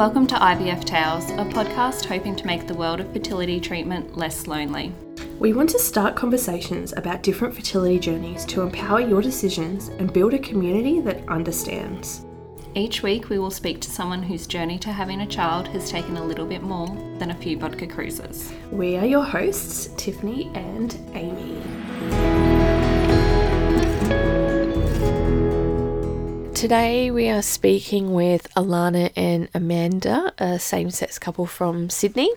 Welcome to IVF Tales, a podcast hoping to make the world of fertility treatment less lonely. We want to start conversations about different fertility journeys to empower your decisions and build a community that understands. Each week we will speak to someone whose journey to having a child has taken a little bit more than a few vodka cruises. We are your hosts, Tiffany and Amy. Today we are speaking with Alana and Amanda, a same-sex couple from Sydney.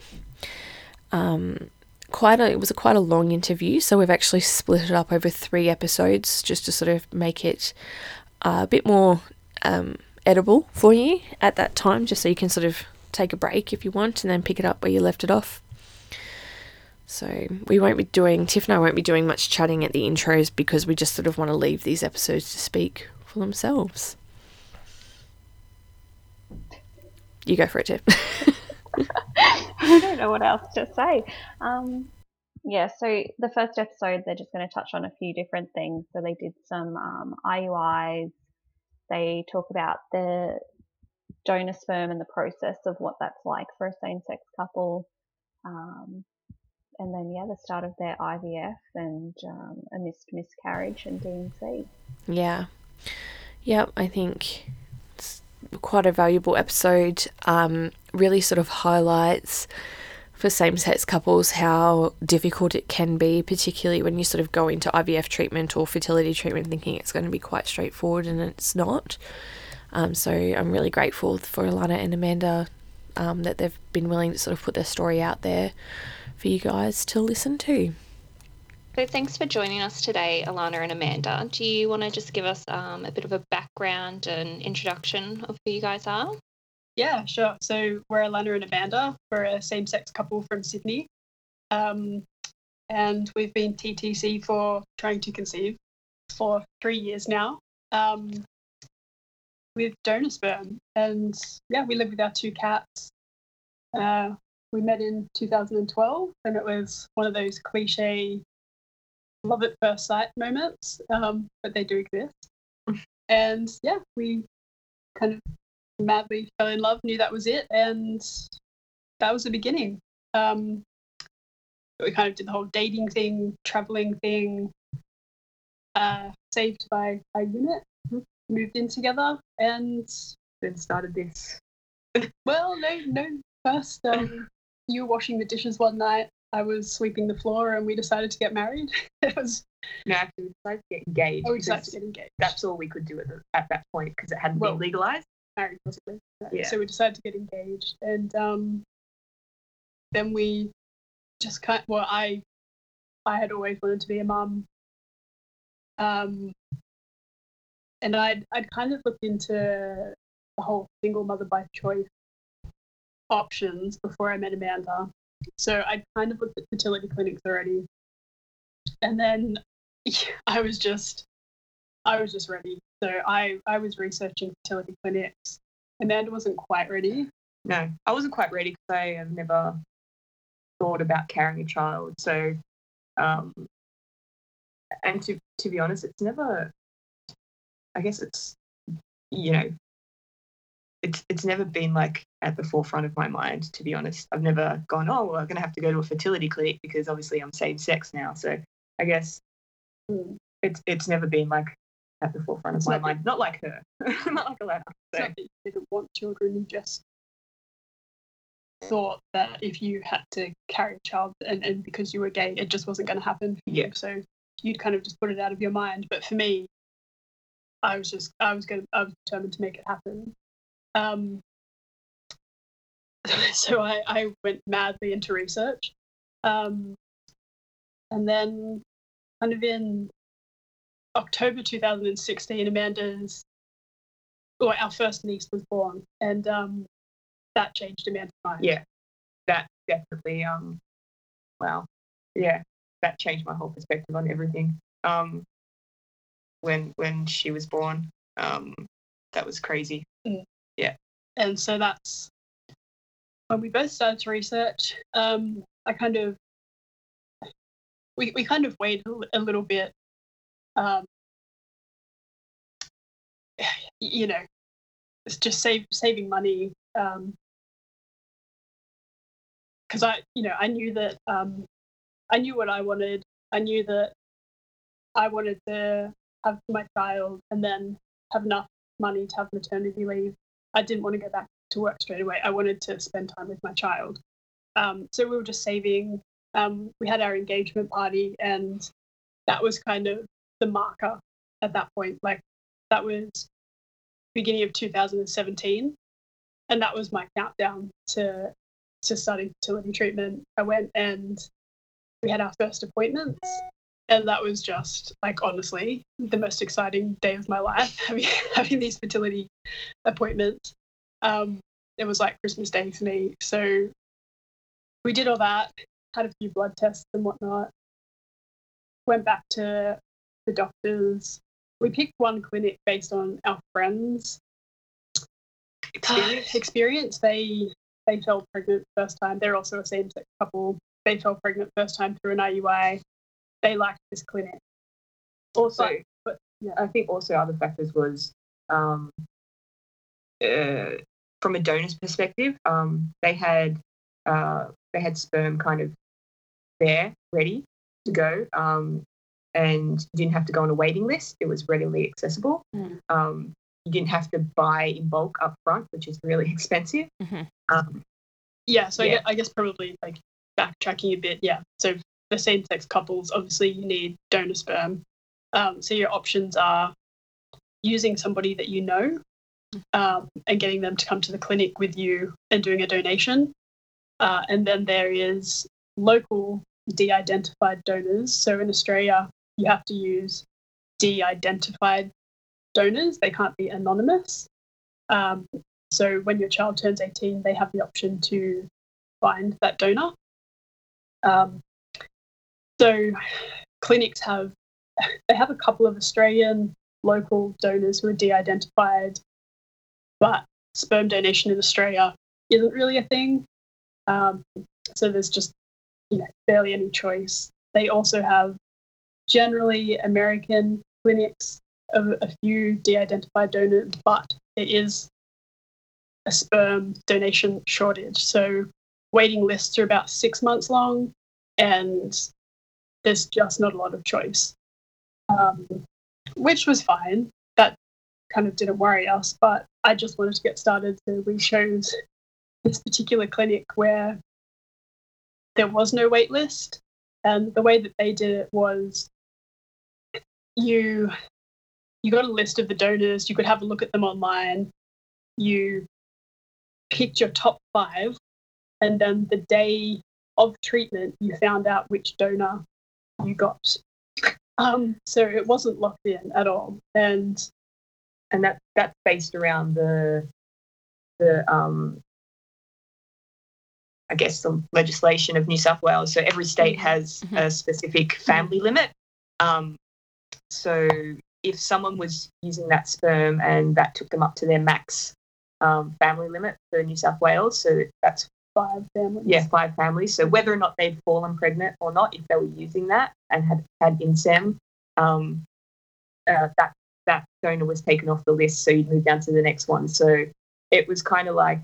It was quite a long interview, so we've actually split it up over 3 episodes just to sort of make it a bit more edible for you at that time, just so you can sort of take a break if you want and then pick it up where you left it off. So Tiff and I won't be doing much chatting at the intros because we just sort of want to leave these episodes to speak themselves. You go for it, Tiff. I don't know what else to say. So the first episode, they're just going to touch on a few different things. So they did some IUIs. They talk about the donor sperm and the process of what that's like for a same-sex couple. And then the start of their IVF and a miscarriage and D&C. Yeah. Yeah, I think it's quite a valuable episode. Really sort of highlights for same-sex couples how difficult it can be, particularly when you sort of go into IVF treatment or fertility treatment thinking it's going to be quite straightforward, and it's not. So I'm really grateful for Alana and Amanda that they've been willing to sort of put their story out there for you guys to listen to. So thanks for joining us today, Alana and Amanda. Do you want to just give us a bit of a background and introduction of who you guys are? Yeah, sure. So we're Alana and Amanda. We're a same-sex couple from Sydney. And we've been TTC for trying to conceive for 3 years now with donor sperm. And yeah, we live with our 2 cats. We met in 2012, and it was one of those cliche love at first sight moments, but they do exist. And yeah, we kind of madly fell in love, knew that was it, and that was the beginning. We kind of did the whole dating thing, traveling thing, saved by our unit, moved in together, and then started this. First, you were washing the dishes one night. I was sweeping the floor, and we decided to get married. We decided to get engaged. Oh, we decided to get engaged. That's all we could do at that point because it hadn't been legalised. Married wasn't legalised. Yeah. So we decided to get engaged, and then we just kind of, I had always wanted to be a mum, and I'd kind of looked into the whole single mother by choice options before I met Amanda. So I kind of looked at fertility clinics already, and then I was just ready. So I was researching fertility clinics. Amanda wasn't quite ready. No, I wasn't quite ready because I have never thought about carrying a child. So, and to be honest, it's never. I guess it's it's never been like at the forefront of my mind, to be honest. I've never gone, I'm going to have to go to a fertility clinic because obviously I'm same-sex now. So I guess it's never been like at the forefront of my mind. Not like her. Not like Alana. So. It's not that you didn't want children, you just thought that if you had to carry a child and because you were gay, it just wasn't going to happen for you. So you'd kind of just put it out of your mind. But for me, I was determined to make it happen. So I went madly into research, and then kind of in October 2016, our first niece was born, and that changed Amanda's mind. Yeah, that definitely. That changed my whole perspective on everything. When she was born, that was crazy. Mm. Yeah, and so that's. When we both started to research, we kind of waited a little bit, it's just saving money, because I knew that I knew what I wanted. I knew that I wanted to have my child and then have enough money to have maternity leave. I didn't want to go back to work straight away. I wanted to spend time with my child. So we were just saving. We had our engagement party, and that was kind of the marker at that point. Like, that was beginning of 2017, and that was my countdown to starting fertility treatment. I went and we had our first appointments, and that was just, like, honestly the most exciting day of my life, having these fertility appointments. It was like Christmas Day for me. So we did all that, had a few blood tests and whatnot, went back to the doctors. We picked one clinic based on our friends' experience. They fell pregnant first time. They're also a same-sex couple. They fell pregnant first time through an IUI. They liked this clinic. Also, but, yeah. I think also other factors was from a donor's perspective, they had sperm kind of there, ready to go, and you didn't have to go on a waiting list. It was readily accessible. Mm. You didn't have to buy in bulk up front, which is really expensive. Mm-hmm. So I guess probably, like, backtracking a bit, yeah. So for same-sex couples, obviously you need donor sperm. So your options are using somebody that you know, and getting them to come to the clinic with you and doing a donation. And then there is local de-identified donors. So in Australia, you have to use de-identified donors. They can't be anonymous. So when your child turns 18, they have the option to find that donor. So clinics have a couple of Australian local donors who are de-identified, but sperm donation in Australia isn't really a thing. So there's just, barely any choice. They also have generally American clinics of a few de-identified donors, but it is a sperm donation shortage. So waiting lists are about 6 months long, and there's just not a lot of choice, which was fine. That kind of didn't worry us, but I just wanted to get started, so we chose this particular clinic where there was no wait list. And the way that they did it was you got a list of the donors, you could have a look at them online, you picked your top 5, and then the day of treatment you found out which donor you got. So it wasn't locked in at all. And that's based around the legislation of New South Wales. So every state has a specific family limit. So if someone was using that sperm and that took them up to their max family limit for New South Wales, so that's 5 families. Yeah, 5 families. So whether or not they'd fallen pregnant or not, if they were using that and had INSEM, that donor was taken off the list, so you'd move down to the next one. So it was kind of like,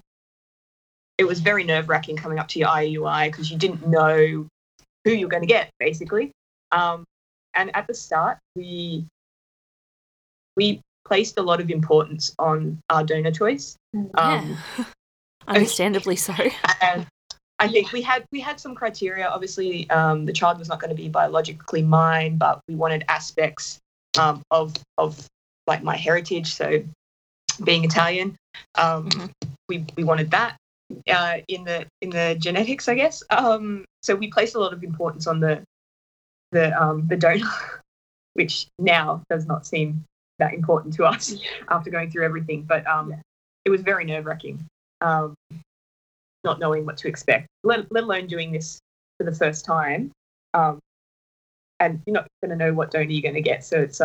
it was very nerve-wracking coming up to your IUI because you didn't know who you were going to get, basically. And at the start, we placed a lot of importance on our donor choice. Yeah. Understandably so. And I think we had some criteria. Obviously, the child was not going to be biologically mine, but we wanted aspects of like my heritage. So being Italian, we wanted that. In the genetics, I guess. So we place a lot of importance on the donor, which now does not seem that important to us after going through everything. But it was very nerve-wracking, not knowing what to expect, let alone doing this for the first time. And you're not going to know what donor you're going to get. So it's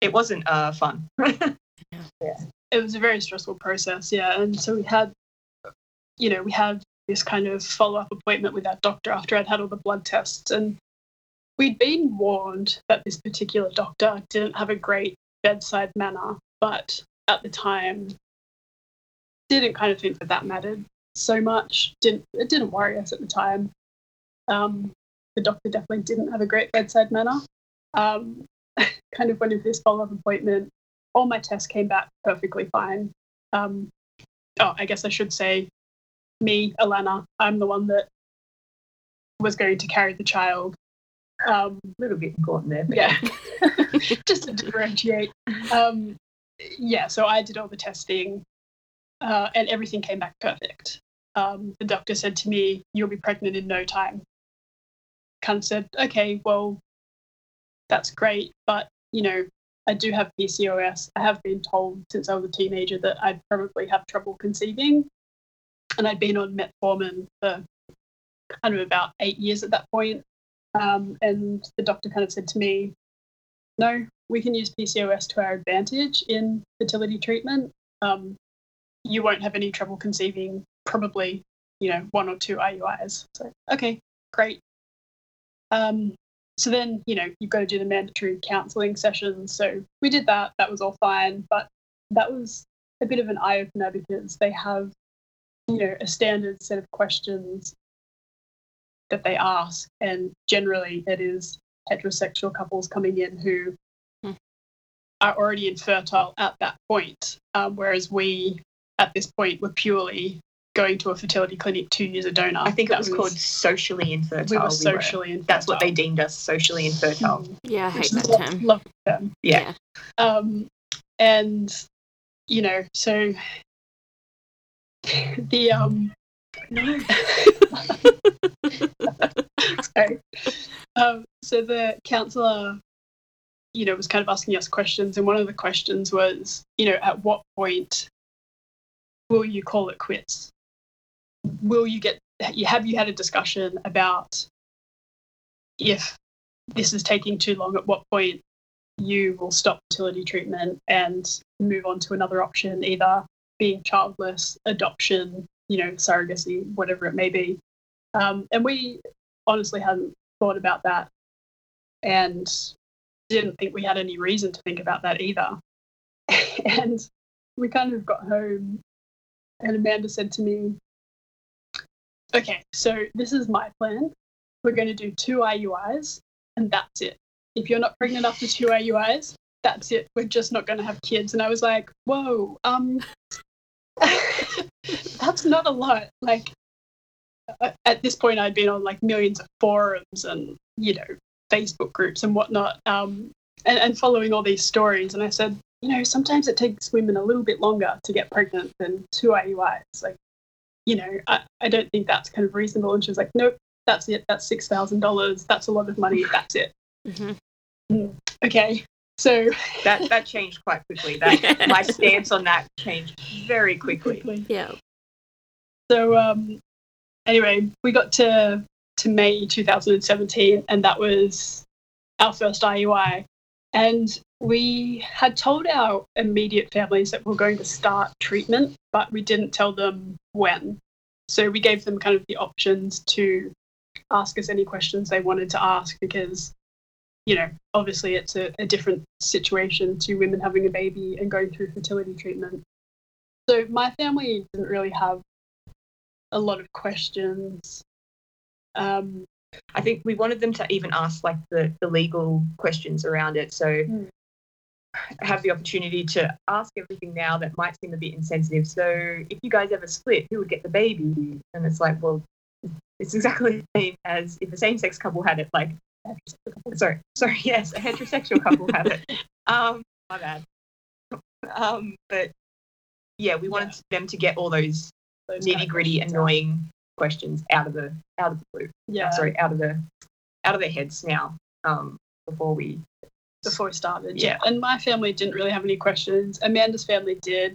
it wasn't fun. Yeah. It was a very stressful process. Yeah, and so we had. We had this kind of follow-up appointment with our doctor after I'd had all the blood tests, and we'd been warned that this particular doctor didn't have a great bedside manner, but at the time didn't kind of think that mattered. so much. It didn't worry us at the time. The doctor definitely didn't have a great bedside manner. Kind of went into this follow-up appointment. All my tests came back perfectly fine. I guess I should say me, Alana, I'm the one that was going to carry the child. A little bit important there. But yeah. Just to differentiate. So I did all the testing and everything came back perfect. The doctor said to me, "You'll be pregnant in no time." Kind of said, "Okay, well, that's great, but, you know, I do have PCOS. I have been told since I was a teenager that I'd probably have trouble conceiving." And I'd been on metformin for kind of about 8 years at that point. And the doctor kind of said to me, "No, we can use PCOS to our advantage in fertility treatment. You won't have any trouble conceiving, probably, you know, 1 or 2 IUIs. So, okay, great. So then, you know, you've got to do the mandatory counselling sessions. So we did that. That was all fine. But that was a bit of an eye-opener because they have, you know, a standard set of questions that they ask. And generally it is heterosexual couples coming in who are already infertile at that point. Whereas we, at this point, were purely going to a fertility clinic to use a donor. I think that was called socially infertile. We were socially infertile. That's what they deemed us, socially infertile. Yeah, I hate that term. Love the term. Yeah. And, you know, so the... No. Sorry. So the counsellor, you know, was kind of asking us questions, and one of the questions was, you know, at what point will you call it quits? Have you had a discussion about if this is taking too long, at what point you will stop fertility treatment and move on to another option, either being childless, adoption, you know, surrogacy, whatever it may be. And we honestly hadn't thought about that and didn't think we had any reason to think about that either. And we kind of got home and Amanda said to me, "Okay, so this is my plan. We're going to do 2 IUIs and that's it. If you're not pregnant after 2 IUIs, that's it. We're just not going to have kids." And I was like, "Whoa, that's not a lot." Like, at this point, I'd been on like millions of forums and, you know, Facebook groups and whatnot, and following all these stories. And I said, "You know, sometimes it takes women a little bit longer to get pregnant than 2 IUIs. Like, you know, I don't think that's kind of reasonable." And she was like, "Nope, that's it. That's $6,000. That's a lot of money. That's it." Mm-hmm. Okay. So that changed quite quickly. My stance on that changed very quickly. Yeah. So anyway, we got to May 2017, and that was our first IUI. And we had told our immediate families that we're going to start treatment, but we didn't tell them when. So we gave them kind of the options to ask us any questions they wanted to ask because, you know, obviously it's a different situation to women having a baby and going through fertility treatment. So my family didn't really have a lot of questions. I think we wanted them to even ask like the legal questions around it. So have the opportunity to ask everything now that might seem a bit insensitive. So if you guys ever split, who would get the baby? And it's like, well, it's exactly the same as if a same-sex couple had it, like, a heterosexual couple have it. My bad. But yeah, we wanted them to get all those nitty-gritty, kind of annoying questions out of the blue. Yeah. Sorry, out of their heads now. Before we started. Yeah. And my family didn't really have any questions. Amanda's family did,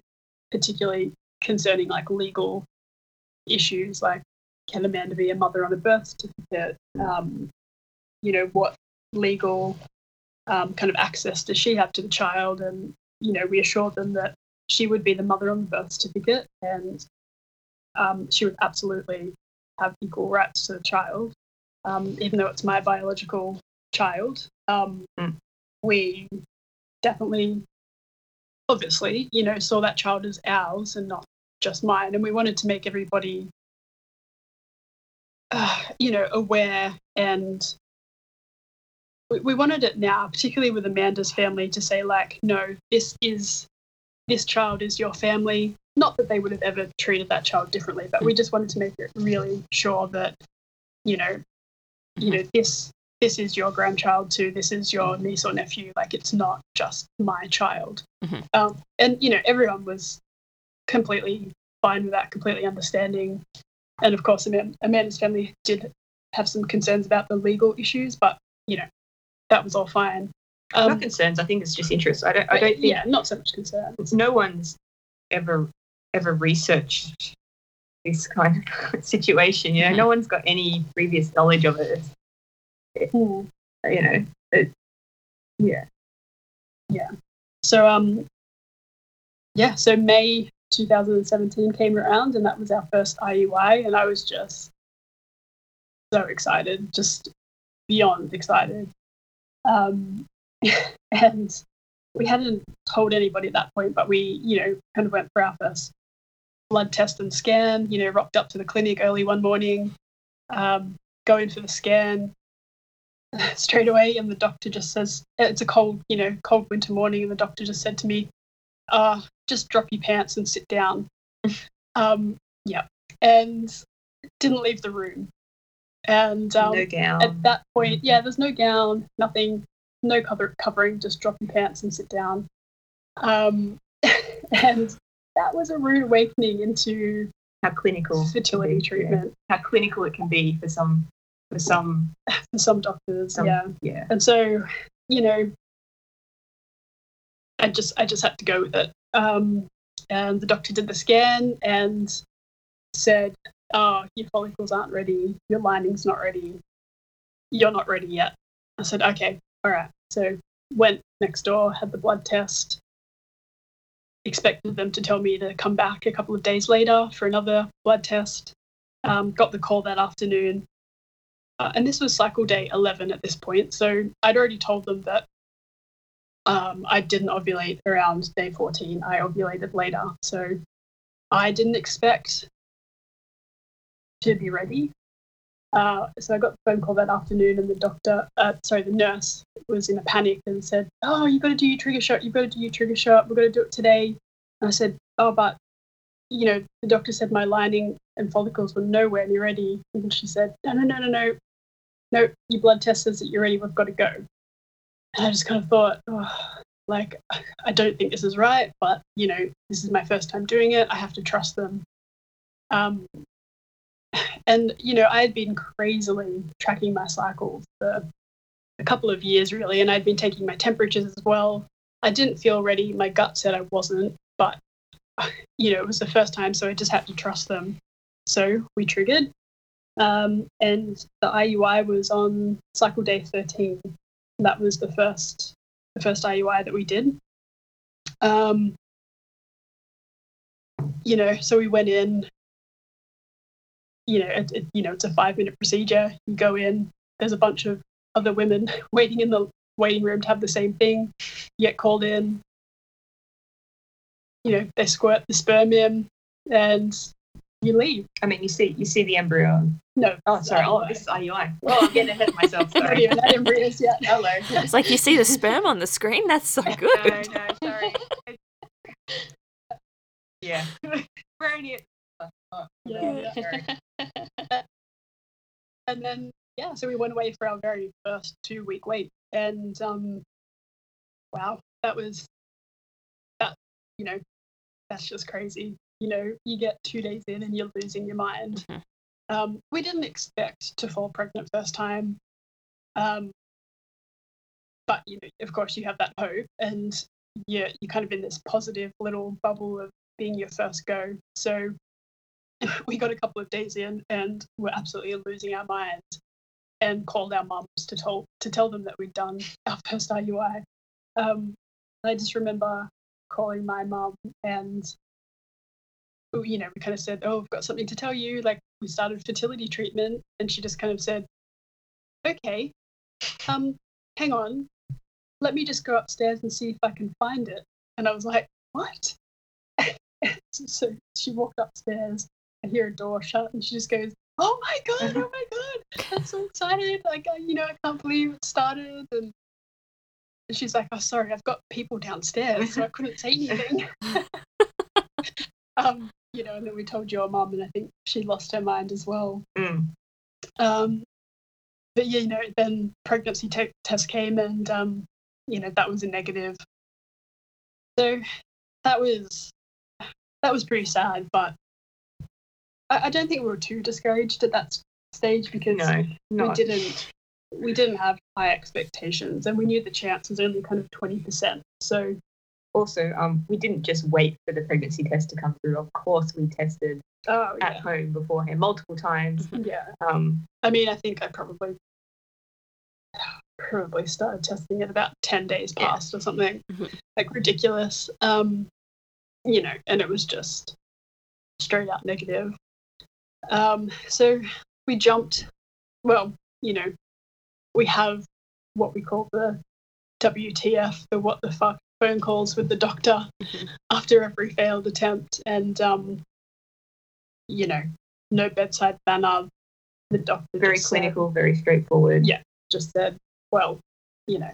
particularly concerning like legal issues, like can Amanda be a mother on a birth certificate? You know, what legal kind of access does she have to the child? And, you know, we assured them that she would be the mother on the birth certificate and she would absolutely have equal rights to the child, even though it's my biological child. We definitely, obviously, you know, saw that child as ours and not just mine, and we wanted to make everybody aware, and we wanted it now, particularly with Amanda's family, to say, like, no, this child is your family. Not that they would have ever treated that child differently, but we just wanted to make it really sure that, this is your grandchild too. This is your niece or nephew. Like, it's not just my child. Mm-hmm. And everyone was completely fine with that, completely understanding. And of course, Amanda's family did have some concerns about the legal issues, but that was all fine. Not concerns. I think it's just interest. I don't think. Yeah, not so much concerns. No one's ever researched this kind of situation. Mm-hmm. No one's got any previous knowledge of it. So May 2017 came around, and that was our first IUI, and I was just so excited, just beyond excited, and we hadn't told anybody at that point, but we kind of went for our first blood test and scan, rocked up to the clinic early one morning, go in for the scan straight away, and the doctor just says, it's a cold winter morning, and the doctor just said to me, just drop your pants and sit down. And didn't leave the room. And no gown. At that point, there's no gown, nothing, no covering, just drop your pants and sit down. And that was a rude awakening into how clinical fertility treatment. How clinical it can be for some doctors. And so, I just had to go with it. And the doctor did the scan and said, "Oh, your follicles aren't ready. Your lining's not ready. You're not ready yet." I said, "Okay, all right." So went next door, had the blood test, expected them to tell me to come back a couple of days later for another blood test. Got the call that afternoon. And this was cycle day 11 at this point. So I'd already told them that I didn't ovulate around day 14. I ovulated later. So I didn't expect to be ready. So I got the phone call that afternoon, and the nurse was in a panic and said, "Oh, you've got to do your trigger shot. You've got to do your trigger shot. We've got to do it today." And I said, "Oh, but, the doctor said my lining and follicles were nowhere near ready." And she said, No, your blood test says that you're ready. We've got to go." And I just kind of thought, I don't think this is right, but, this is my first time doing it. I have to trust them. I had been crazily tracking my cycles for a couple of years, really, and I'd been taking my temperatures as well. I didn't feel ready. My gut said I wasn't, but, it was the first time, so I just had to trust them. So we triggered, and the IUI was on cycle day 13. That was the first IUI that we did. So we went in, it's a 5-minute procedure. You go in, there's a bunch of other women waiting in the waiting room to have the same thing. You get called in, they squirt the sperm in and you leave. I mean, you see the embryo. No. Oh, sorry. No, this is IUI. Well, I'm getting ahead of myself. Sorry. I haven't even had embryos yet. Hello. It's like you see the sperm on the screen. That's so good. No, sorry. Yeah. Brilliant. Yeah. And then, so we went away for our very first 2-week wait. And, wow, that's just crazy. You get 2 days in and you're losing your mind. Mm-hmm. We didn't expect to fall pregnant first time. But, of course you have that hope, and you're kind of in this positive little bubble of being your first go. So we got a couple of days in and we're absolutely losing our minds, and called our mums to tell them that we'd done our first IUI. I just remember calling my mum and, we kind of said, "Oh, I've got something to tell you. Like, we started fertility treatment." And she just kind of said, "Okay, hang on. Let me just go upstairs and see if I can find it." And I was like, "What?" So she walked upstairs. I hear a door shut, and she just goes, oh my god, I'm so excited, like, you know, I can't believe it started. And she's like, oh, sorry, I've got people downstairs, so I couldn't say anything. You know, and then we told your mum, and I think she lost her mind as well. But yeah, you know, then pregnancy test came, and you know, that was a negative. So that was pretty sad, but I don't think we were too discouraged at that stage, because we didn't have high expectations, and we knew the chance was only kind of 20%. So also, we didn't just wait for the pregnancy test to come through. Of course, we tested at home beforehand multiple times. Yeah. I mean, I think I probably started testing at about 10 days past or something, like ridiculous. You know, and it was just straight out negative. So we jumped, well, you know, we have what we call the WTF, the what the fuck phone calls with the doctor after every failed attempt. And, you know, no bedside manner. The doctor very clinical, very straightforward. Yeah, just said, well, you know,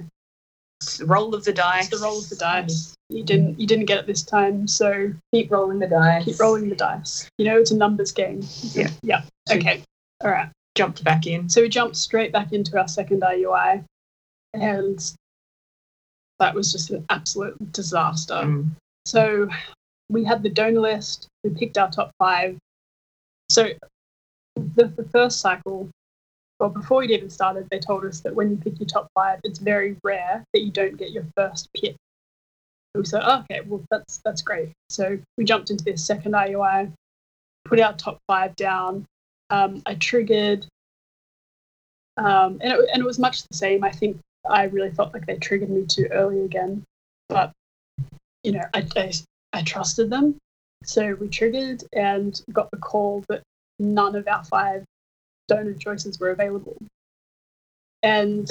it's the roll of the dice. It's the roll of the dice. You didn't get it this time, so keep rolling the dice. Keep rolling the dice. You know, it's a numbers game. Yeah. Yeah. Okay. All right. Jumped back in. So we jumped straight back into our second IUI, and that was just an absolute disaster. So we had the donor list. We picked our top 5. So the first cycle, well, before we'd even started, they told us that when you pick your top 5, it's very rare that you don't get your first pick. And we said, oh, okay, well, that's great. So we jumped into this second IUI, put our top 5 down. I triggered, and it was much the same. I think I really felt like they triggered me too early again, but, you know, I trusted them. So we triggered and got the call that none of our 5 donor choices were available. And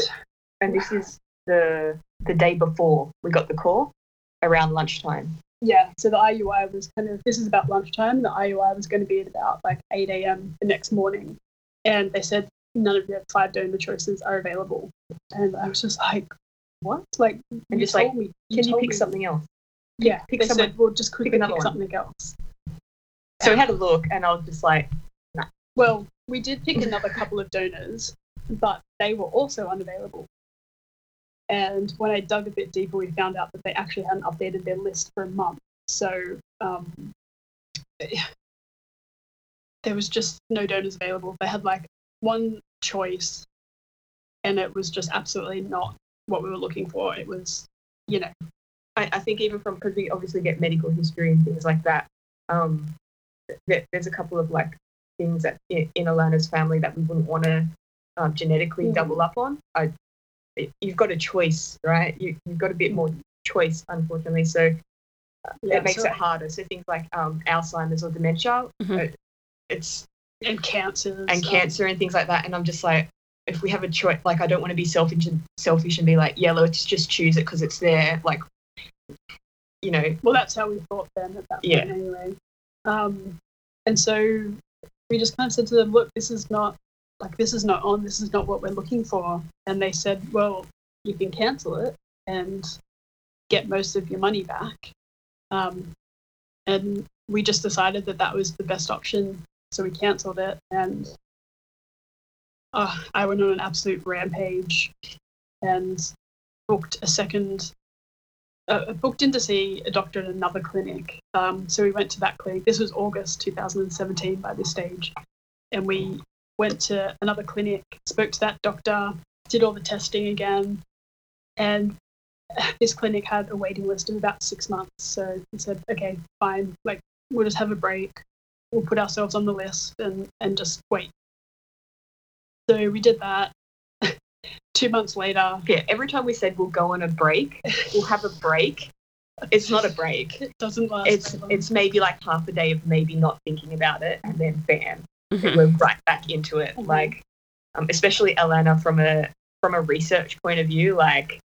this is the day before we got the call, around lunchtime. Yeah, so the IUI was kind of, this is about lunchtime, the IUI was going to be at about like 8 a.m. the next morning. And they said, none of your 5 donor choices are available. And I was just like, what? Like, and just like, me, can you pick me something else? Yeah, pick someone, said, well, just quickly pick something else. So we had a look, and I was just like, nah. Well, we did pick another couple of donors, but they were also unavailable. And when I dug a bit deeper, we found out that they actually hadn't updated their list for a month. So there was just no donors available. They had like one choice, and it was just absolutely not what we were looking for. It was, you know, I think even from, because we obviously get medical history and things like that, there's a couple of like things that in Alana's family that we wouldn't want to genetically double up on. You've got a choice, right? You've got a bit more choice, unfortunately, so it makes it harder. So things like Alzheimer's or dementia, and cancers. And cancer and things like that. And I'm just like, if we have a choice, like, I don't want to be selfish and be like, yeah, let's just choose it because it's there, like, you know. Well, that's how we thought then at that point anyway. And so we just kind of said to them, look, this is not what we're looking for. And they said, well, you can cancel it and get most of your money back. And we just decided that was the best option. So we cancelled it, and I went on an absolute rampage and booked in to see a doctor at another clinic. So we went to that clinic. This was August 2017 by this stage. And we went to another clinic, spoke to that doctor, did all the testing again, and this clinic had a waiting list of about 6 months. So we said, okay, fine, like, we'll just have a break, we'll put ourselves on the list and just wait. So we did that. 2 months later. Yeah, every time we said we'll go on a break, we'll have a break, it's not a break. It doesn't last. It's maybe like half a day of maybe not thinking about it, and then bam. We're right back into it, like, especially Alana, from a research point of view, like,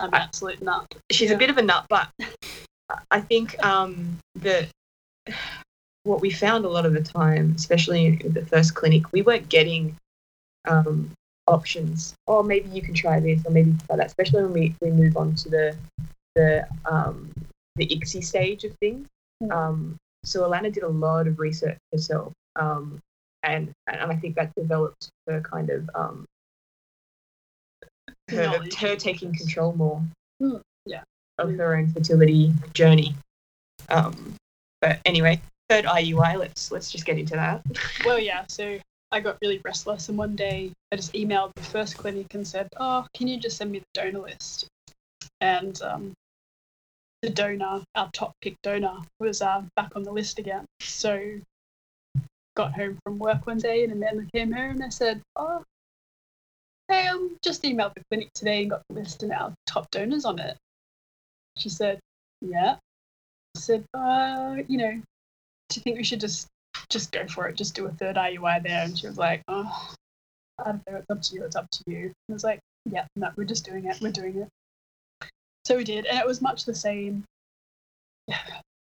I'm an absolute nut. She's a bit of a nut, but I think what we found a lot of the time, especially in the first clinic, we weren't getting options. Or maybe you can try this, or maybe you can try that, especially when we move on to the ICSI stage of things. Mm-hmm. So Alana did a lot of research herself, and I think that developed her kind of her taking control more of her own fertility journey. But anyway, third IUI, let's just get into that. Well, yeah, so I got really restless, and one day I just emailed the first clinic and said, oh, can you just send me the donor list? And the donor, our top pick donor, was back on the list again. So got home from work one day, and Amanda came home, and I said, oh, hey, I just emailed the clinic today and got the list and our top donors on it. She said, yeah. I said, do you think we should just go for it? Just do a third IUI there. And she was like, oh, I don't know. It's up to you. And I was like, yeah, no, we're just doing it. We're doing it. So we did. And it was much the same.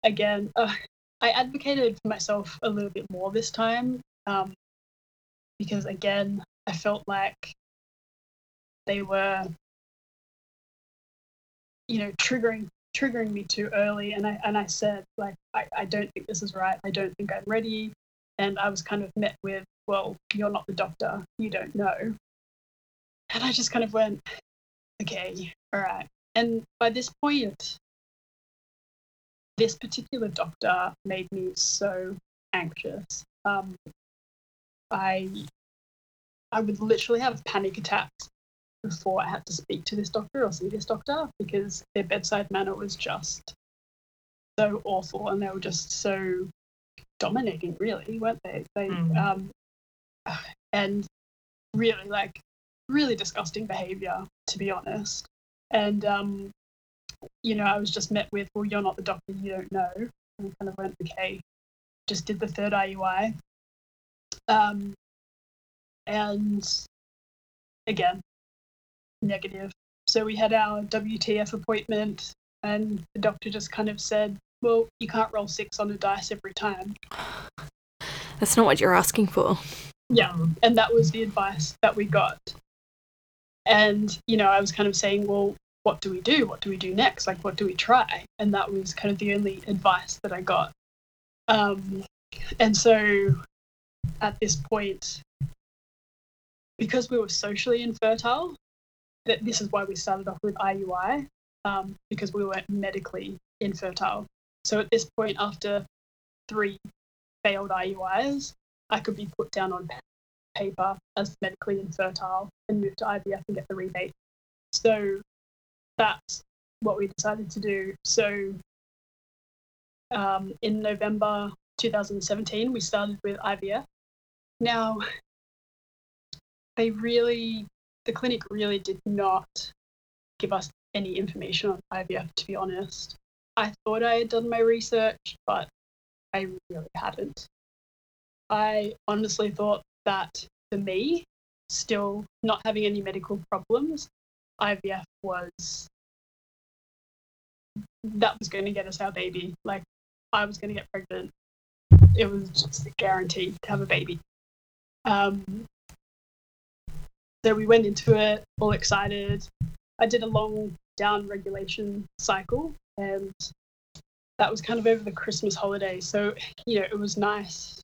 Again, I advocated for myself a little bit more this time because, again, I felt like they were, triggering me too early, and I said, like, I don't think this is right, I don't think I'm ready, and I was kind of met with, well, you're not the doctor, you don't know. And I just kind of went, okay, all right. And by this point, this particular doctor made me so anxious. I would literally have panic attacks before I had to speak to this doctor or see this doctor, because their bedside manner was just so awful, and they were just so dominating, really, weren't they? And really, like, really disgusting behaviour, to be honest. And, I was just met with, well, you're not the doctor, you don't know. And I kind of went, okay, just did the third IUI. And, again, negative. So we had our WTF appointment, and the doctor just kind of said, well, you can't roll 6 on a dice every time. That's not what you're asking for. Yeah, and that was the advice that we got. And, I was kind of saying, well, what do we do? What do we do next? Like, what do we try? And that was kind of the only advice that I got. And so at this point, because we were socially infertile, that this is why we started off with IUI, because we weren't medically infertile. So at this point, after 3 failed IUIs, I could be put down on paper as medically infertile and move to IVF and get the rebate. So that's what we decided to do. So in November 2017, we started with IVF. Now, the clinic really did not give us any information on IVF, to be honest. I thought I had done my research, but I really hadn't. I honestly thought that for me, still not having any medical problems, IVF was going to get us our baby. Like, I was going to get pregnant. It was just a guarantee to have a baby. So we went into it all excited. I did a long down regulation cycle, and that was kind of over the Christmas holiday. So, it was nice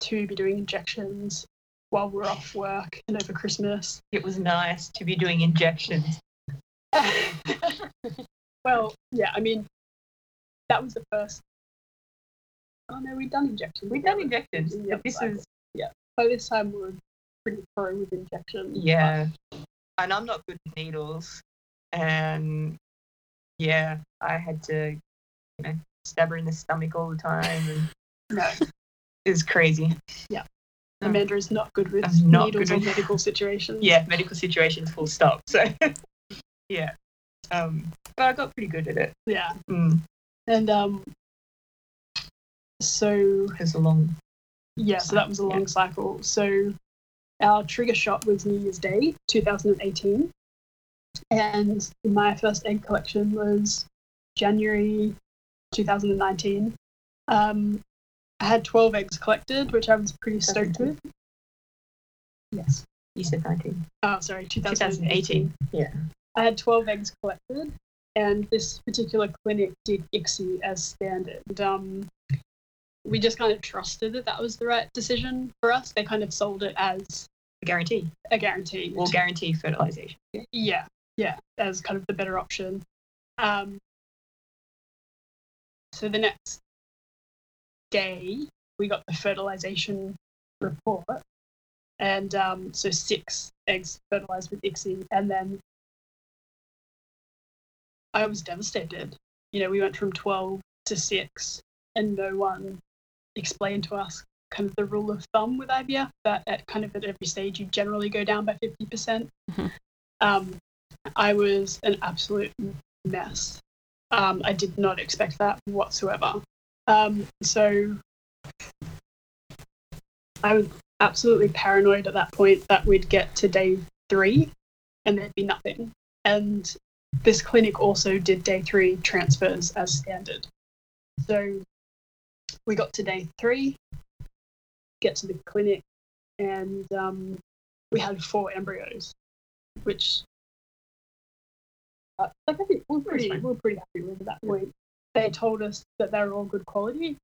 to be doing injections while we're off work and over Christmas. It was nice to be doing injections. Well, yeah, I mean, that was the first. Oh, no, we'd done injections. Yep, this is. Yeah. By this time, we were pretty pro with injections. Yeah, and I'm not good with needles, and yeah, I had to, stab her in the stomach all the time. And no, it was crazy. Yeah, Amanda is not good with needles in medical situations. Yeah, medical situations, full stop. So yeah, but I got pretty good at it. Yeah, and so it was a long. Yeah, so that was a long cycle. So. Our trigger shot was New Year's Day, 2018, and my first egg collection was January 2019. I had 12 eggs collected, which I was pretty stoked with. Yes. You said 19. Oh, sorry, 2018. Yeah. I had 12 eggs collected, and this particular clinic did ICSI as standard. We just kind of trusted that that was the right decision for us. They kind of sold it as a guarantee. A guarantee. Or guarantee fertilization. Yeah. Yeah, as kind of the better option. So the next day, we got the fertilization report. And so 6 eggs fertilized with ICSI. And then I was devastated. You know, we went from 12 to 6, and no one explained to us kind of the rule of thumb with IVF, that at kind of at every stage, you generally go down by 50%. Mm-hmm. I was an absolute mess. I did not expect that whatsoever. So I was absolutely paranoid at that point that we'd get to day 3 and there'd be nothing. And this clinic also did day 3 transfers as standard. So we got to day 3, get to the clinic, and we had 4 embryos, which I think we were pretty happy with at that point. They told us that they were all good quality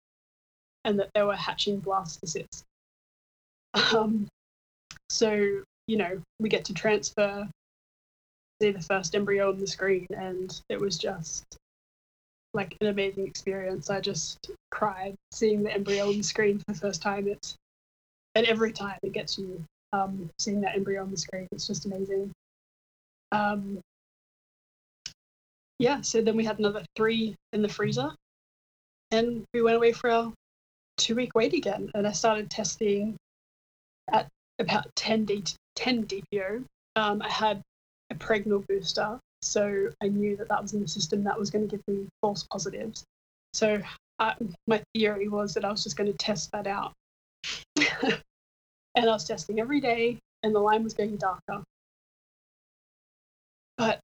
and that they were hatching blastocysts. So, you know, we get to transfer, see the first embryo on the screen, and it was just like an amazing experience. I just cried seeing the embryo on the screen for the first time. And every time it gets you, seeing that embryo on the screen, it's just amazing. Yeah, so then we had another 3 in the freezer, and we went away for our 2-week wait again. And I started testing at about 10 DPO. I had a pregnal booster, so I knew that that was in the system that was going to give me false positives. So my theory was that I was just going to test that out. And I was testing every day, and the line was getting darker. But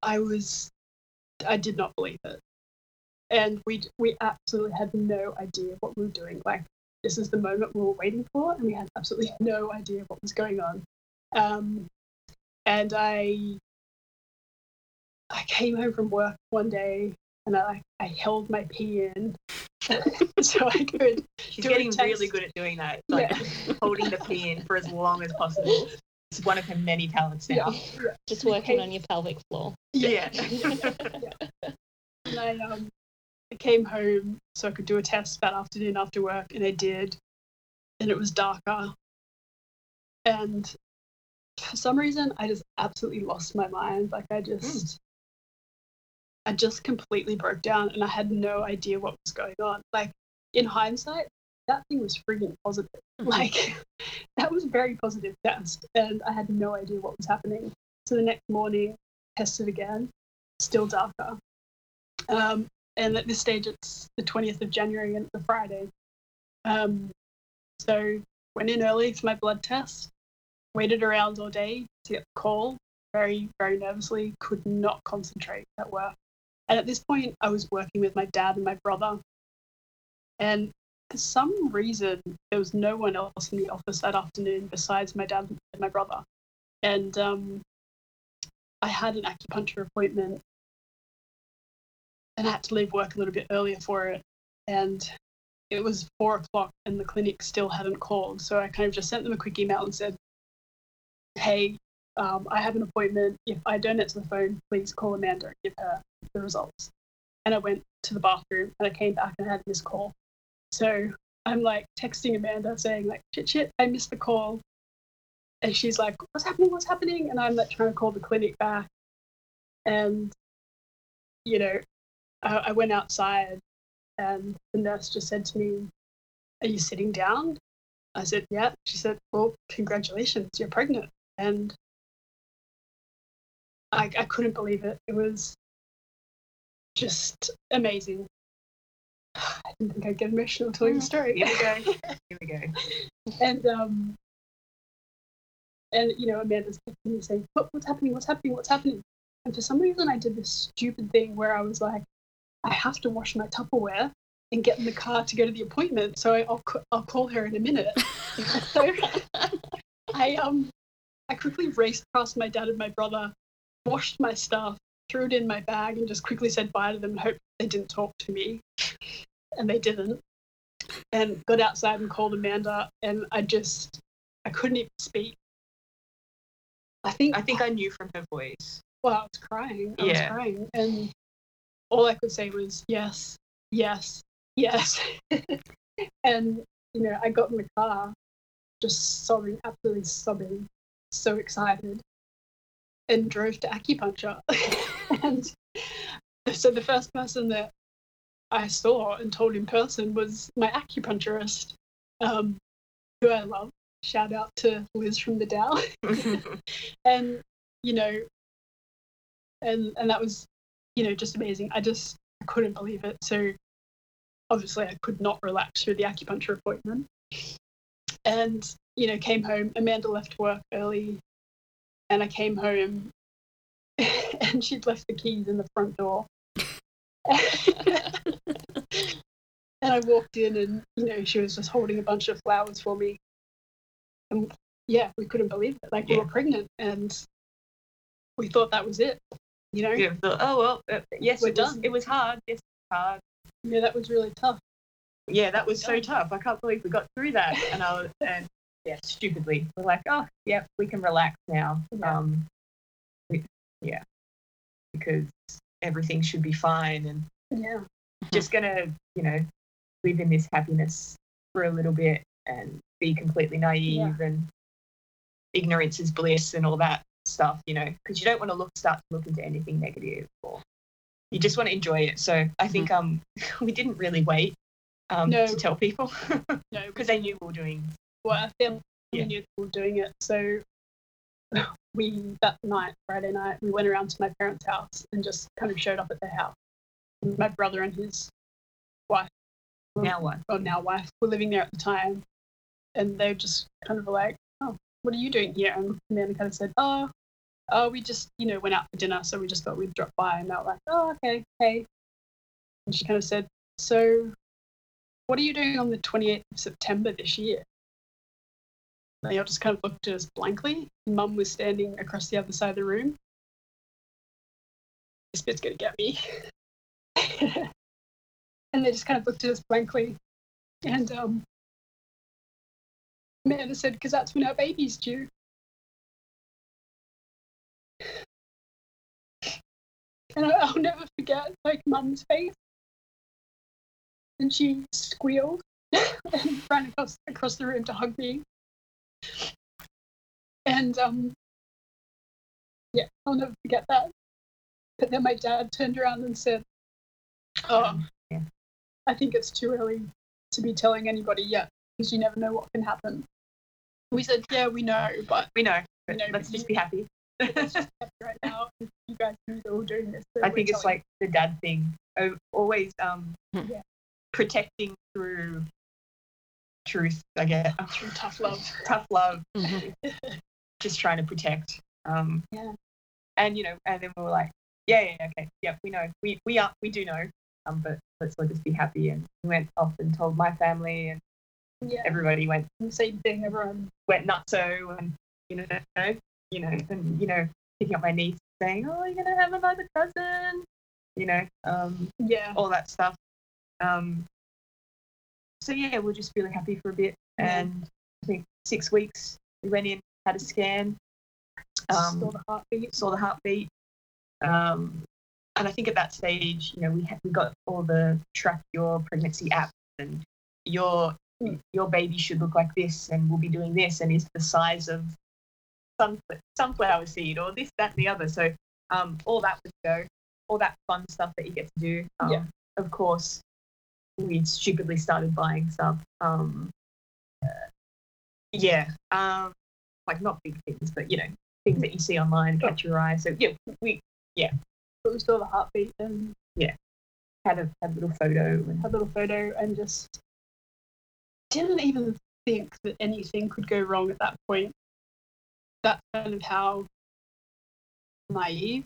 I did not believe it, and we absolutely had no idea what we were doing. Like, this is the moment we were waiting for, and we had absolutely no idea what was going on. And I came home from work one day, and I held my pee in so I could. She's getting really good at doing that, like, yeah. Holding the pee in for as long as possible. It's one of her many talents now. Yeah. Just working on your pelvic floor. Yeah. Yeah. And I came home so I could do a test that afternoon after work, and I did. And it was darker. And for some reason, I just absolutely lost my mind. Like, I just completely broke down, and I had no idea what was going on. Like, in hindsight, that thing was freaking positive. Like, that was a very positive test, and I had no idea what was happening. So the next morning, tested again, still darker. And at this stage, it's the 20th of January and it's a Friday. So went in early for my blood test, waited around all day to get the call, very, very nervously, could not concentrate at work. And at this point, I was working with my dad and my brother. And for some reason, there was no one else in the office that afternoon besides my dad and my brother. And I had an acupuncture appointment, and I had to leave work a little bit earlier for it. And it was 4:00, and the clinic still hadn't called. So I kind of just sent them a quick email and said, hey, I have an appointment. If I don't answer the phone, please call Amanda and give her the results. And I went to the bathroom, and I came back and I had a missed call. So I'm like texting Amanda saying like, shit, I missed the call. And she's like, what's happening? And I'm like trying to call the clinic back. And, you know, I went outside, and the nurse just said to me, are you sitting down? I said, yeah. She said, well, congratulations, you're pregnant. And I couldn't believe it. It was just amazing. I didn't think I'd get emotional telling the story. Here we go. And you know, Amanda's texting me saying, what's happening? And for some reason, I did this stupid thing where I was like, I have to wash my Tupperware and get in the car to go to the appointment. So I'll call her in a minute. So I quickly raced past my dad and my brother, washed my stuff, threw it in my bag, and just quickly said bye to them and hoped they didn't talk to me. And they didn't. And got outside and called Amanda, and I couldn't even speak. I think I knew from her voice. Well, I was crying. I was crying. And all I could say was, yes, yes, yes. And, you know, I got in the car just sobbing, absolutely sobbing, so excited, and drove to acupuncture. And so the first person that I saw and told in person was my acupuncturist, who I love. Shout out to Liz from the Dow. And, you know, and that was, you know, just amazing. I couldn't believe it. So obviously I could not relax through the acupuncture appointment. And, you know, came home. Amanda left work early, and I came home and she'd left the keys in the front door. And I walked in, and, you know, she was just holding a bunch of flowers for me. And yeah, we couldn't believe it. Like, we were pregnant, and we thought that was it, you know? Yeah, yes, we're done. It was hard. Yes, it was hard. Yeah, that was really tough. Yeah, that was so tough. I can't believe we got through that. Stupidly, we're like, oh, yeah, we can relax now. Yeah. Because everything should be fine, and just gonna, you know, live in this happiness for a little bit and be completely naive and ignorance is bliss and all that stuff, you know, because you don't want to start to look into anything negative, or you just want to enjoy it. So I think we didn't really wait to tell people, no, because they knew we were doing. Well, our family knew we were doing it, so Friday night, we went around to my parents' house and just kind of showed up at their house. My brother and his wife, now wife, were living there at the time, and they just kind of were like, "Oh, what are you doing here?" And Amanda kind of said, "Oh, we just, you know, went out for dinner, so we just thought we'd drop by." And they were like, "Oh, okay, hey." And she kind of said, "So, what are you doing on the 28th of September this year?" They all just kind of looked at us blankly. Mum was standing across the other side of the room. This bit's gonna get me. And they just kind of looked at us blankly. And Amanda said, "Because that's when our baby's due." And I'll never forget, like, Mum's face. And she squealed and ran across the room to hug me. And I'll never forget that. But then my dad turned around and said, "I think it's too early to be telling anybody yet, because you never know what can happen." We said, "Yeah, we know, but let's just be happy. Let's just be happy right now. You guys are all doing this." So I think it's like the dad thing, always protecting through truth, I guess. Through tough love. Mm-hmm. Just trying to protect. And, you know, and then we were like, we know, we do know, but let's all just be happy. And we went off and told my family, and everybody went the same thing. Everyone went nutso, and picking up my niece, saying, "Oh, you're gonna have another cousin," all that stuff. So yeah, we're just really happy for a bit, and I think 6 weeks we went in, had a scan, saw the heartbeat, and I think at that stage, you know, we got all the track your pregnancy apps, and your baby should look like this, and we'll be doing this, and is the size of sunflower seed, or this, that, and the other. So all that would go, all that fun stuff that you get to do. Of course, we stupidly started buying stuff. Like, not big things, but, you know, things that you see online catch your eye. So but we saw the heartbeat, and had a little photo, and just didn't even think that anything could go wrong at that point. That's kind of how naive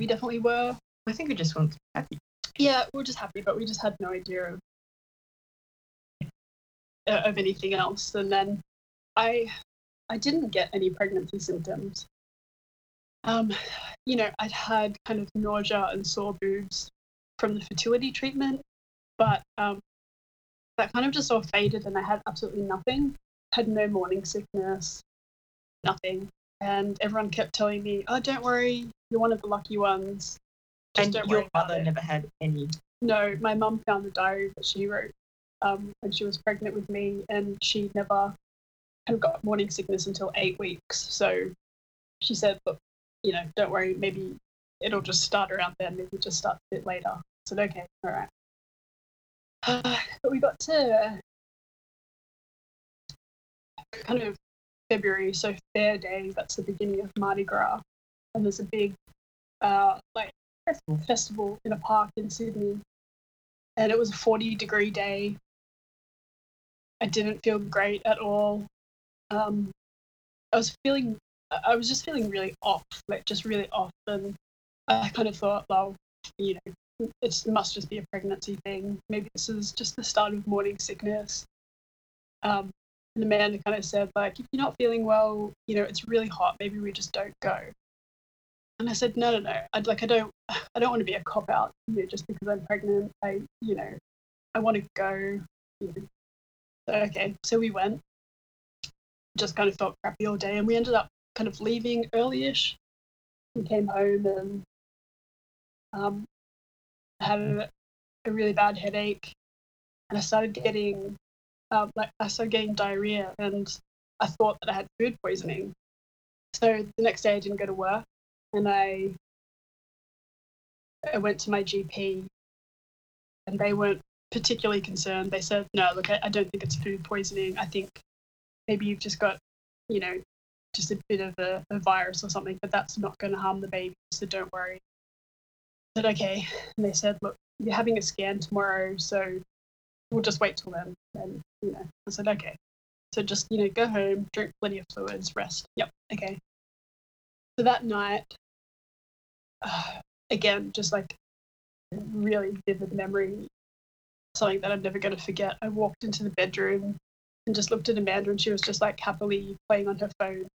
we definitely were. I think we just wanted to be happy. yeah, we're just happy, but we just had no idea of anything else. And then I didn't get any pregnancy symptoms. You know, I'd had kind of nausea and sore boobs from the fertility treatment, but that kind of just all faded, and I had absolutely nothing. Had no morning sickness, nothing. And everyone kept telling me, "Oh, don't worry, you're one of the lucky ones." Just and your mother never had any? No, my mum found the diary that she wrote when she was pregnant with me, and she never kind of got morning sickness until 8 weeks. So she said, "Look, you know, don't worry, maybe it'll just start around then, maybe it just starts a bit later." I said, "Okay, all right." But we got to kind of February, so Fair Day, that's the beginning of Mardi Gras, and there's a big festival in a park in Sydney, and it was a 40-degree day. I didn't feel great at all. I was just feeling really off, and I kind of thought, well, you know, it must just be a pregnancy thing. Maybe this is just the start of morning sickness. And Amanda kind of said, like, if you're not feeling well, you know, it's really hot, maybe we just don't go. And I said, no. I don't want to be a cop out, you know, just because I'm pregnant. I want to go. You know. So, okay, so we went. Just kind of felt crappy all day, and we ended up kind of leaving early-ish. We came home and had a really bad headache, and I started getting diarrhea, and I thought that I had food poisoning. So the next day I didn't go to work, and I went to my GP, and they weren't particularly concerned. They said, "No, look, I don't think it's food poisoning. I think maybe you've just got, you know, just a bit of a virus or something, but that's not going to harm the baby, so don't worry." I said, "Okay." And they said, "Look, you're having a scan tomorrow, so we'll just wait till then." And, you know, I said, "Okay. So just, you know, go home, drink plenty of fluids, rest." Yep. Okay. So that night, again, just like really vivid memory, something that I'm never going to forget. I walked into the bedroom and just looked at Amanda, and she was just like happily playing on her phone.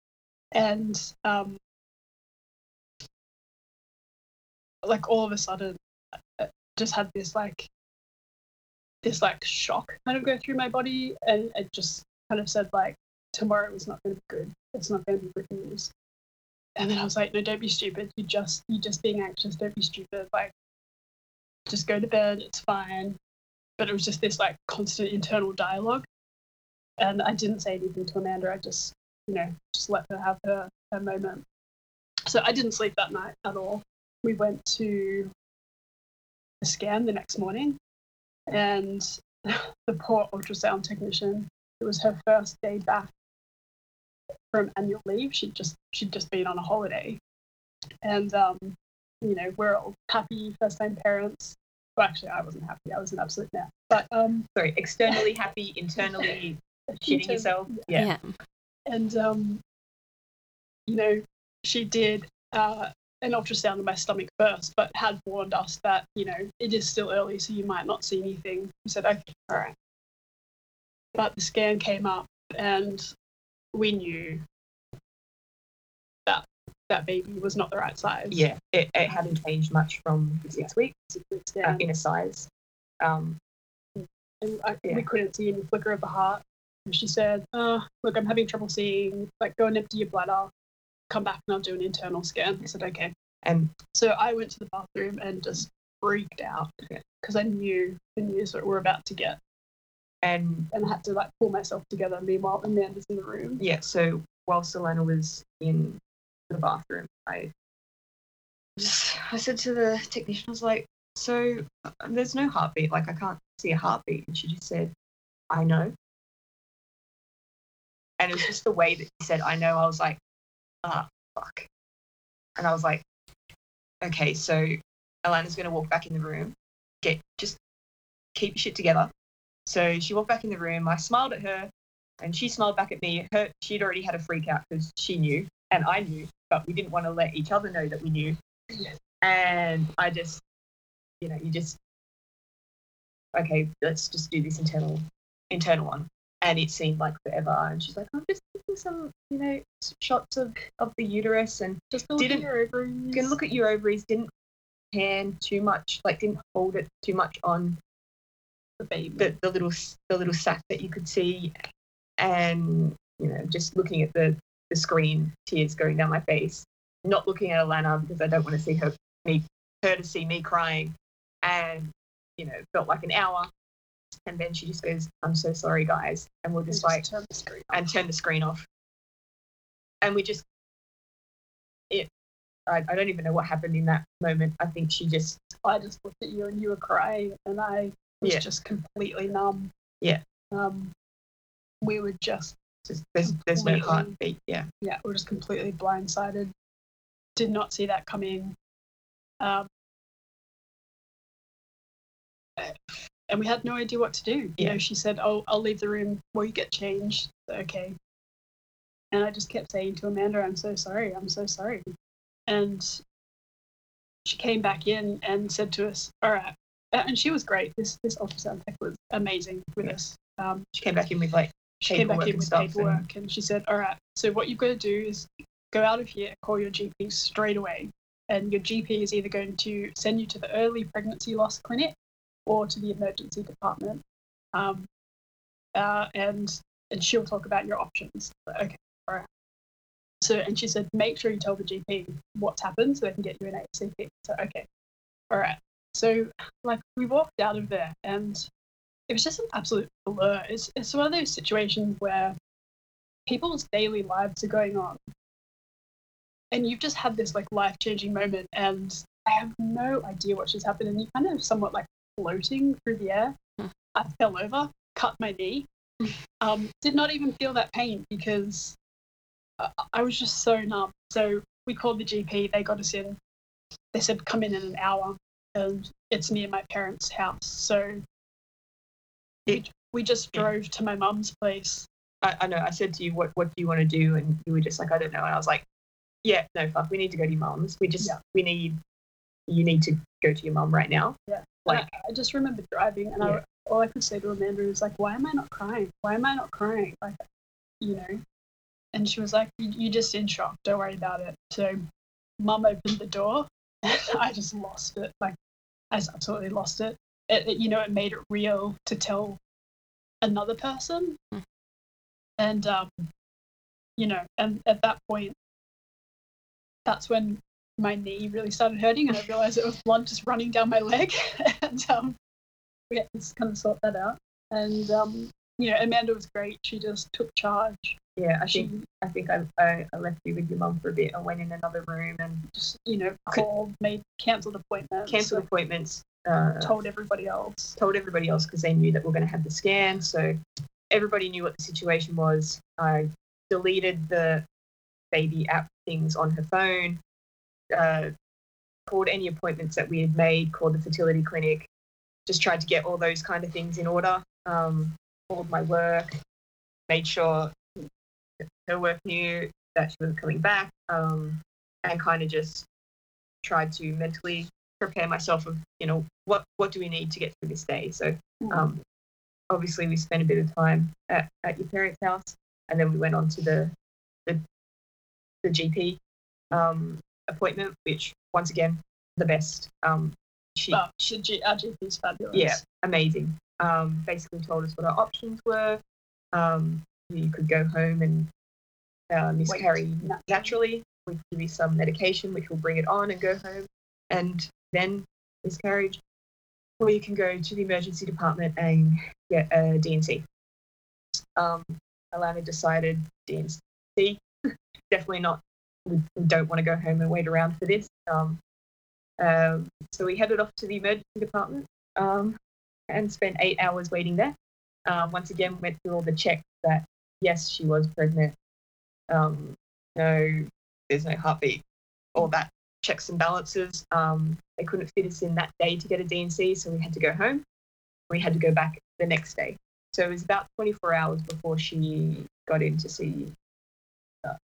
And like all of a sudden, I just had this shock kind of go through my body, and it just kind of said, like, tomorrow is not going to be good. It's not going to be good news. And then I was like, no, don't be stupid. You're just being anxious. Don't be stupid. Like, just go to bed. It's fine. But it was just this like constant internal dialogue. And I didn't say anything to Amanda. I just, you know, just let her have her moment. So I didn't sleep that night at all. We went to a scan the next morning, and the poor ultrasound technician, it was her first day back from annual leave. She'd just been on a holiday, and you know, we're all happy first-time parents. Well, actually, I wasn't happy. I was an absolute nerd. But sorry, externally happy, internally shitting yourself. Yeah. And you know, she did an ultrasound of my stomach first, but had warned us that, you know, it is still early, so you might not see anything. We said, okay, all right. But the scan came up, and we knew that that baby was not the right size. Yeah, it hadn't changed much from 6 weeks, in a size. We couldn't see any flicker of the heart. And she said, "Oh, look, I'm having trouble seeing. Like, go and empty your bladder. Come back and I'll do an internal scan." I said, "Okay." And so I went to the bathroom and just freaked out because I knew the news that we're about to get, and I had to like pull myself together. Meanwhile, Amanda's in the room. Yeah. So whilst Alana was in the bathroom, I said to the technician, I was like, "So there's no heartbeat. Like, I can't see a heartbeat." And she just said, "I know." And it was just the way that she said, "I know." I was like, "Ah, fuck." And I was like, okay, so Alana's going to walk back in the room. Just keep your shit together. So she walked back in the room. I smiled at her, and she smiled back at me. She'd already had a freak out because she knew, and I knew, but we didn't want to let each other know that we knew. And I just, you know, you just okay, let's just do this internal one. And it seemed like forever. And she's like, I'm just taking some, you know, shots of the uterus and just didn't your ovaries. Can look at your ovaries, didn't pan too much, like didn't hold it too much on the baby, the little sac that you could see. And, you know, just looking at the screen, tears going down my face, not looking at Alana because I don't want to see her to see me crying. And, you know, felt like an hour. And then she just goes, I'm so sorry, guys. And we'll just like turn the screen off. And we just, I don't even know what happened in that moment. I think she just. I just looked at you and you were crying and I was just completely numb. Yeah. We were just there's no heartbeat. Yeah. Yeah. We're just completely blindsided. Did not see that coming. And we had no idea what to do. You know, she said, oh, I'll leave the room while you get changed. Okay. And I just kept saying to Amanda, I'm so sorry. I'm so sorry. And she came back in and said to us, all right. And she was great. This ultrasound tech was amazing with us. She came back in with paperwork and she said, all right, so what you've got to do is go out of here and call your GP straight away. And your GP is either going to send you to the early pregnancy loss clinic or to the emergency department, and she'll talk about your options. But, okay, all right. So, and she said, make sure you tell the GP what's happened so they can get you an ACP. So, okay, all right. So, like, we walked out of there, and it was just an absolute blur. It's one of those situations where people's daily lives are going on, and you've just had this, like, life-changing moment, and I have no idea what just happened, and you kind of somewhat, like, floating through the air. I fell over, cut my knee, did not even feel that pain because I was just so numb. So we called the GP, they got us in, they said come in an hour, and it's near my parents' house, so we just drove to my mum's place. I know I said to you, what do you want to do? And you were just like, I don't know. And I was like, yeah, no, fuck, we need to go to your mum's. You need to go to your mum right now. Yeah. Like, I just remember driving, and all I could say to Amanda was like, why am I not crying? Why am I not crying? Like, you know? And she was like, you're just in shock. Don't worry about it. So mum opened the door. And I just lost it. Like, I just absolutely lost it. It made it real to tell another person. And, you know, and at that point, that's when my knee really started hurting, and I realized it was blood just running down my leg. And we had to kind of sort that out. And you know, Amanda was great. She just took charge. Yeah, I think I left you with your mum for a bit. I went in another room and just, you know, cancelled appointments. Told everybody else because they knew that we're going to have the scan, so everybody knew what the situation was. I deleted the baby app things on her phone. Called any appointments that we had made, called the fertility clinic, just tried to get all those kind of things in order, called my work, made sure her work knew that she was coming back, and kind of just tried to mentally prepare myself of, you know, what do we need to get through this day. So obviously we spent a bit of time at your parents' house, and then we went on to the GP appointment, which once again, the best. Our GP's fabulous. Yeah, amazing. Basically told us what our options were. You could go home and miscarry naturally. We could give you some medication which will bring it on and go home and then miscarriage, or you can go to the emergency department and get a D&C. Alana decided D&C. Definitely not. We don't want to go home and wait around for this. So we headed off to the emergency department and spent 8 hours waiting there. Once again, went through all the checks that, yes, she was pregnant. No, there's no heartbeat. All that checks and balances. They couldn't fit us in that day to get a D&C, so we had to go home. We had to go back the next day. So it was about 24 hours before she got in to see,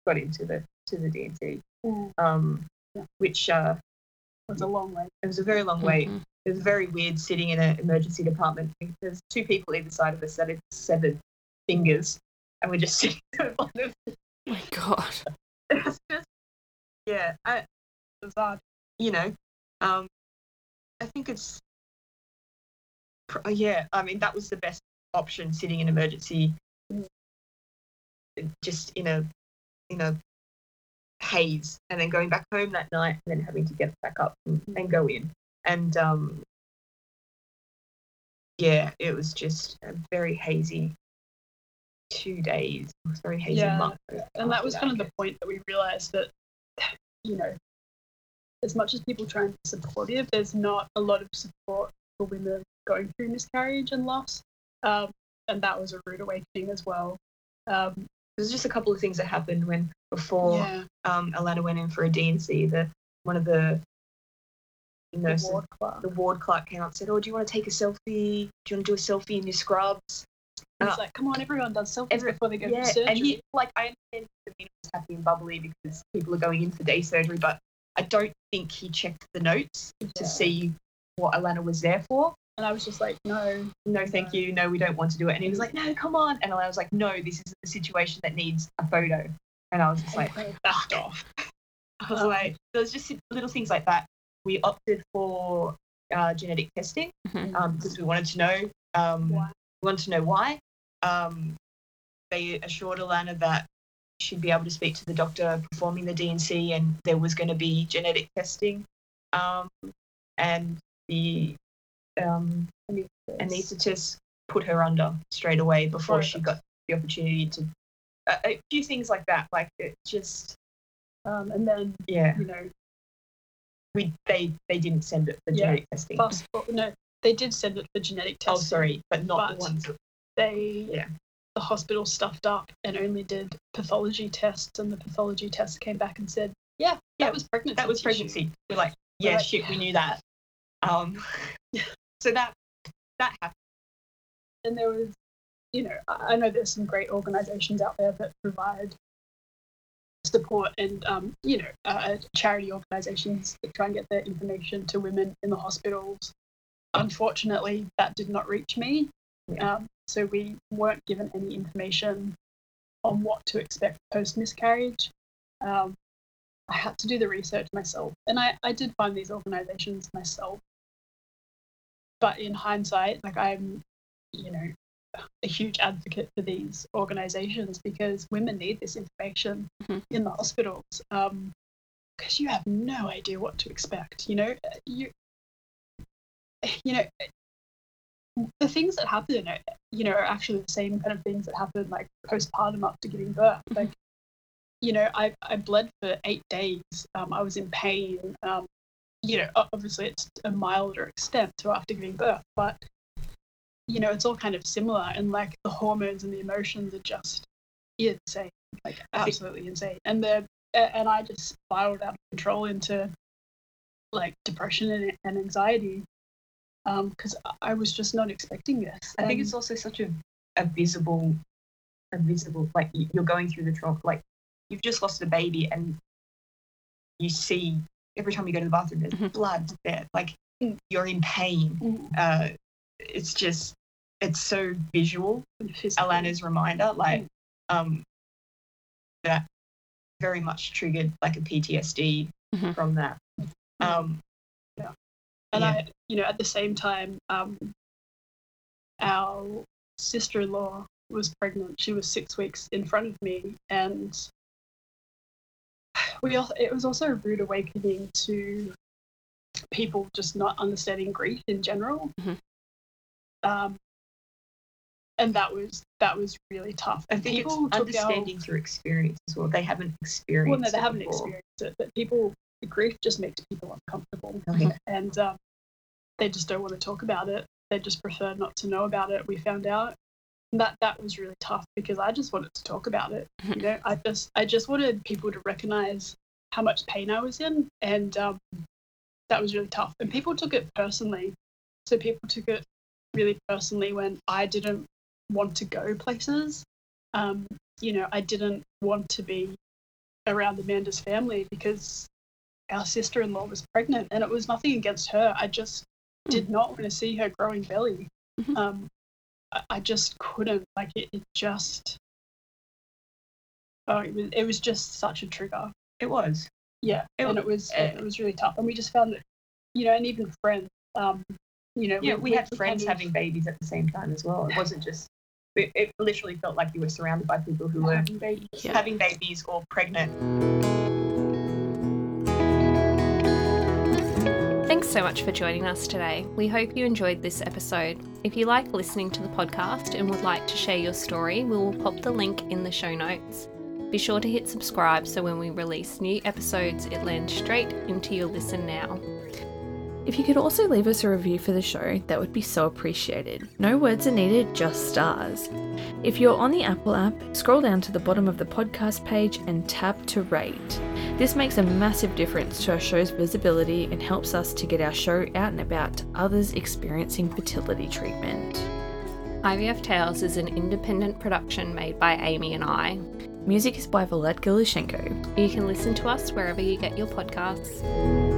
got into the D&C, which was a long way. It was a very long way. It was very weird sitting in an emergency department. There's two people either side of us that had severed fingers, and we're just sitting at the bottom. Oh my God. It was just, yeah, bizarre. You know, I think it's, yeah, I mean, that was the best option, sitting in emergency, just in a haze, and then going back home that night and then having to get back up and go in. And yeah, it was just a very hazy 2 days. It was very hazy month. And that was kind of the point that we realized that, you know, as much as people try and be supportive, there's not a lot of support for women going through miscarriage and loss. And that was a rude awakening as well. There's just a couple of things that happened when before Alana went in for a D&C, one of the nurses, the ward clerk, came up and said, "Oh, do you want to take a selfie? Do you want to do a selfie in your scrubs?" And it's like, come on, everyone does selfies before they go for surgery. And he, like, I understand the man was happy and bubbly because people are going in for day surgery, but I don't think he checked the notes to see what Alana was there for. And I was just like, no, thank you. No, we don't want to do it. And he was like, no, come on. And I was like, no, this is a situation that needs a photo. And I was just like, backed off. I was like, there's just little things like that. We opted for genetic testing because we wanted to know why. They assured Alana that she'd be able to speak to the doctor performing the D&C, and there was going to be genetic testing. And the anaesthetist put her under straight away before she got the opportunity to a few things like that. Like, it just and then you know, they didn't send it for genetic testing. No, they did send it for genetic testing. Oh, sorry, but not the ones the hospital stuffed up and only did pathology tests, and the pathology tests came back and said, that was pregnancy. That was pregnancy. We're like, we knew that. So that happened. And there was, you know, I know there's some great organisations out there that provide support, and, you know, charity organisations that try and get their information to women in the hospitals. Unfortunately, that did not reach me. Yeah. So we weren't given any information on what to expect post-miscarriage. I had to do the research myself, and I did find these organisations myself. But in hindsight, like, I'm, you know, a huge advocate for these organisations because women need this information in the hospitals, because you have no idea what to expect. You know, you know, the things that happen, you know, are actually the same kind of things that happen, like, postpartum up to giving birth. Like, you know, I bled for 8 days. I was in pain. You know, obviously it's a milder extent to after giving birth, but, you know, it's all kind of similar, and, like, the hormones and the emotions are just insane, like, absolutely insane. And I just spiraled out of control into, like, depression and anxiety, because I was just not expecting this. I think it's also such a visible, like, you're going through the trauma, like, you've just lost a baby, and you see, every time you go to the bathroom, there's blood there. Like, you're in pain. It's just, it's so visual. Alana's reminder, like, that very much triggered, like, a PTSD from that. I, you know, at the same time, our sister-in-law was pregnant. She was 6 weeks in front of me, and it was also a rude awakening to people just not understanding grief in general, and that was really tough. I think people it's understanding through experience as well. They haven't experienced. Well, no, they haven't experienced it, but grief just makes people uncomfortable, and they just don't want to talk about it. They just prefer not to know about it. We found out that was really tough because I just wanted to talk about it. You know, I just wanted people to recognize how much pain I was in, and that was really tough. And people took it personally. So people took it really personally when I didn't want to go places. You know, I didn't want to be around Amanda's family because our sister-in-law was pregnant, and it was nothing against her. I just did not want to see her growing belly. I just couldn't, like, it was just such a trigger. It was. Yeah, it was really tough. And we just found that, you know, and even friends, we had friends having babies at the same time as well. It wasn't just, it literally felt like you were surrounded by people who were having babies or pregnant. Thanks so much for joining us today. We hope you enjoyed this episode. If you like listening to the podcast and would like to share your story, we will pop the link in the show notes. Be sure to hit subscribe so when we release new episodes, it lands straight into your listen now. If you could also leave us a review for the show, that would be so appreciated. No words are needed, just stars. If you're on the Apple app, scroll down to the bottom of the podcast page and tap to rate. This makes a massive difference to our show's visibility and helps us to get our show out and about to others experiencing fertility treatment. IVF Tales is an independent production made by Amy and I. Music is by Valet Gilishenko. You can listen to us wherever you get your podcasts.